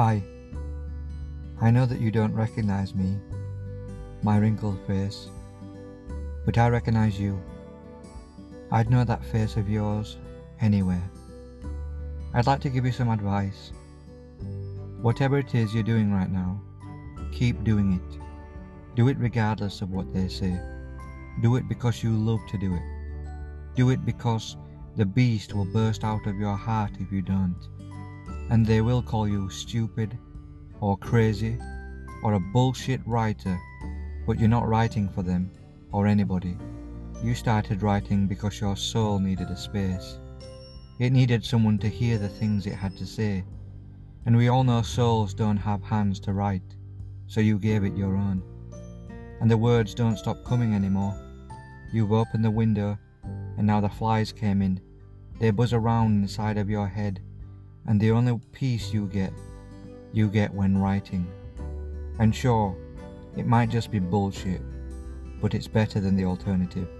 Hi. I know that you don't recognize me, my wrinkled face, but I recognize you. I'd know that face of yours anywhere. I'd like to give you some advice. Whatever it is you're doing right now, keep doing it. Do it regardless of what they say. Do it because you love to do it. Do it because the beast will burst out of your heart if you don't. And they will call you stupid or crazy or a bullshit writer, but you're not writing for them or anybody. You started writing because your soul needed a space. It needed someone to hear the things it had to say. And we all know souls don't have hands to write, so you gave it your own. And the words don't stop coming anymore. You've opened the window, and now the flies came in. They buzz around inside of your head, and the only peace you get when writing. And sure, it might just be bullshit, but it's better than the alternative.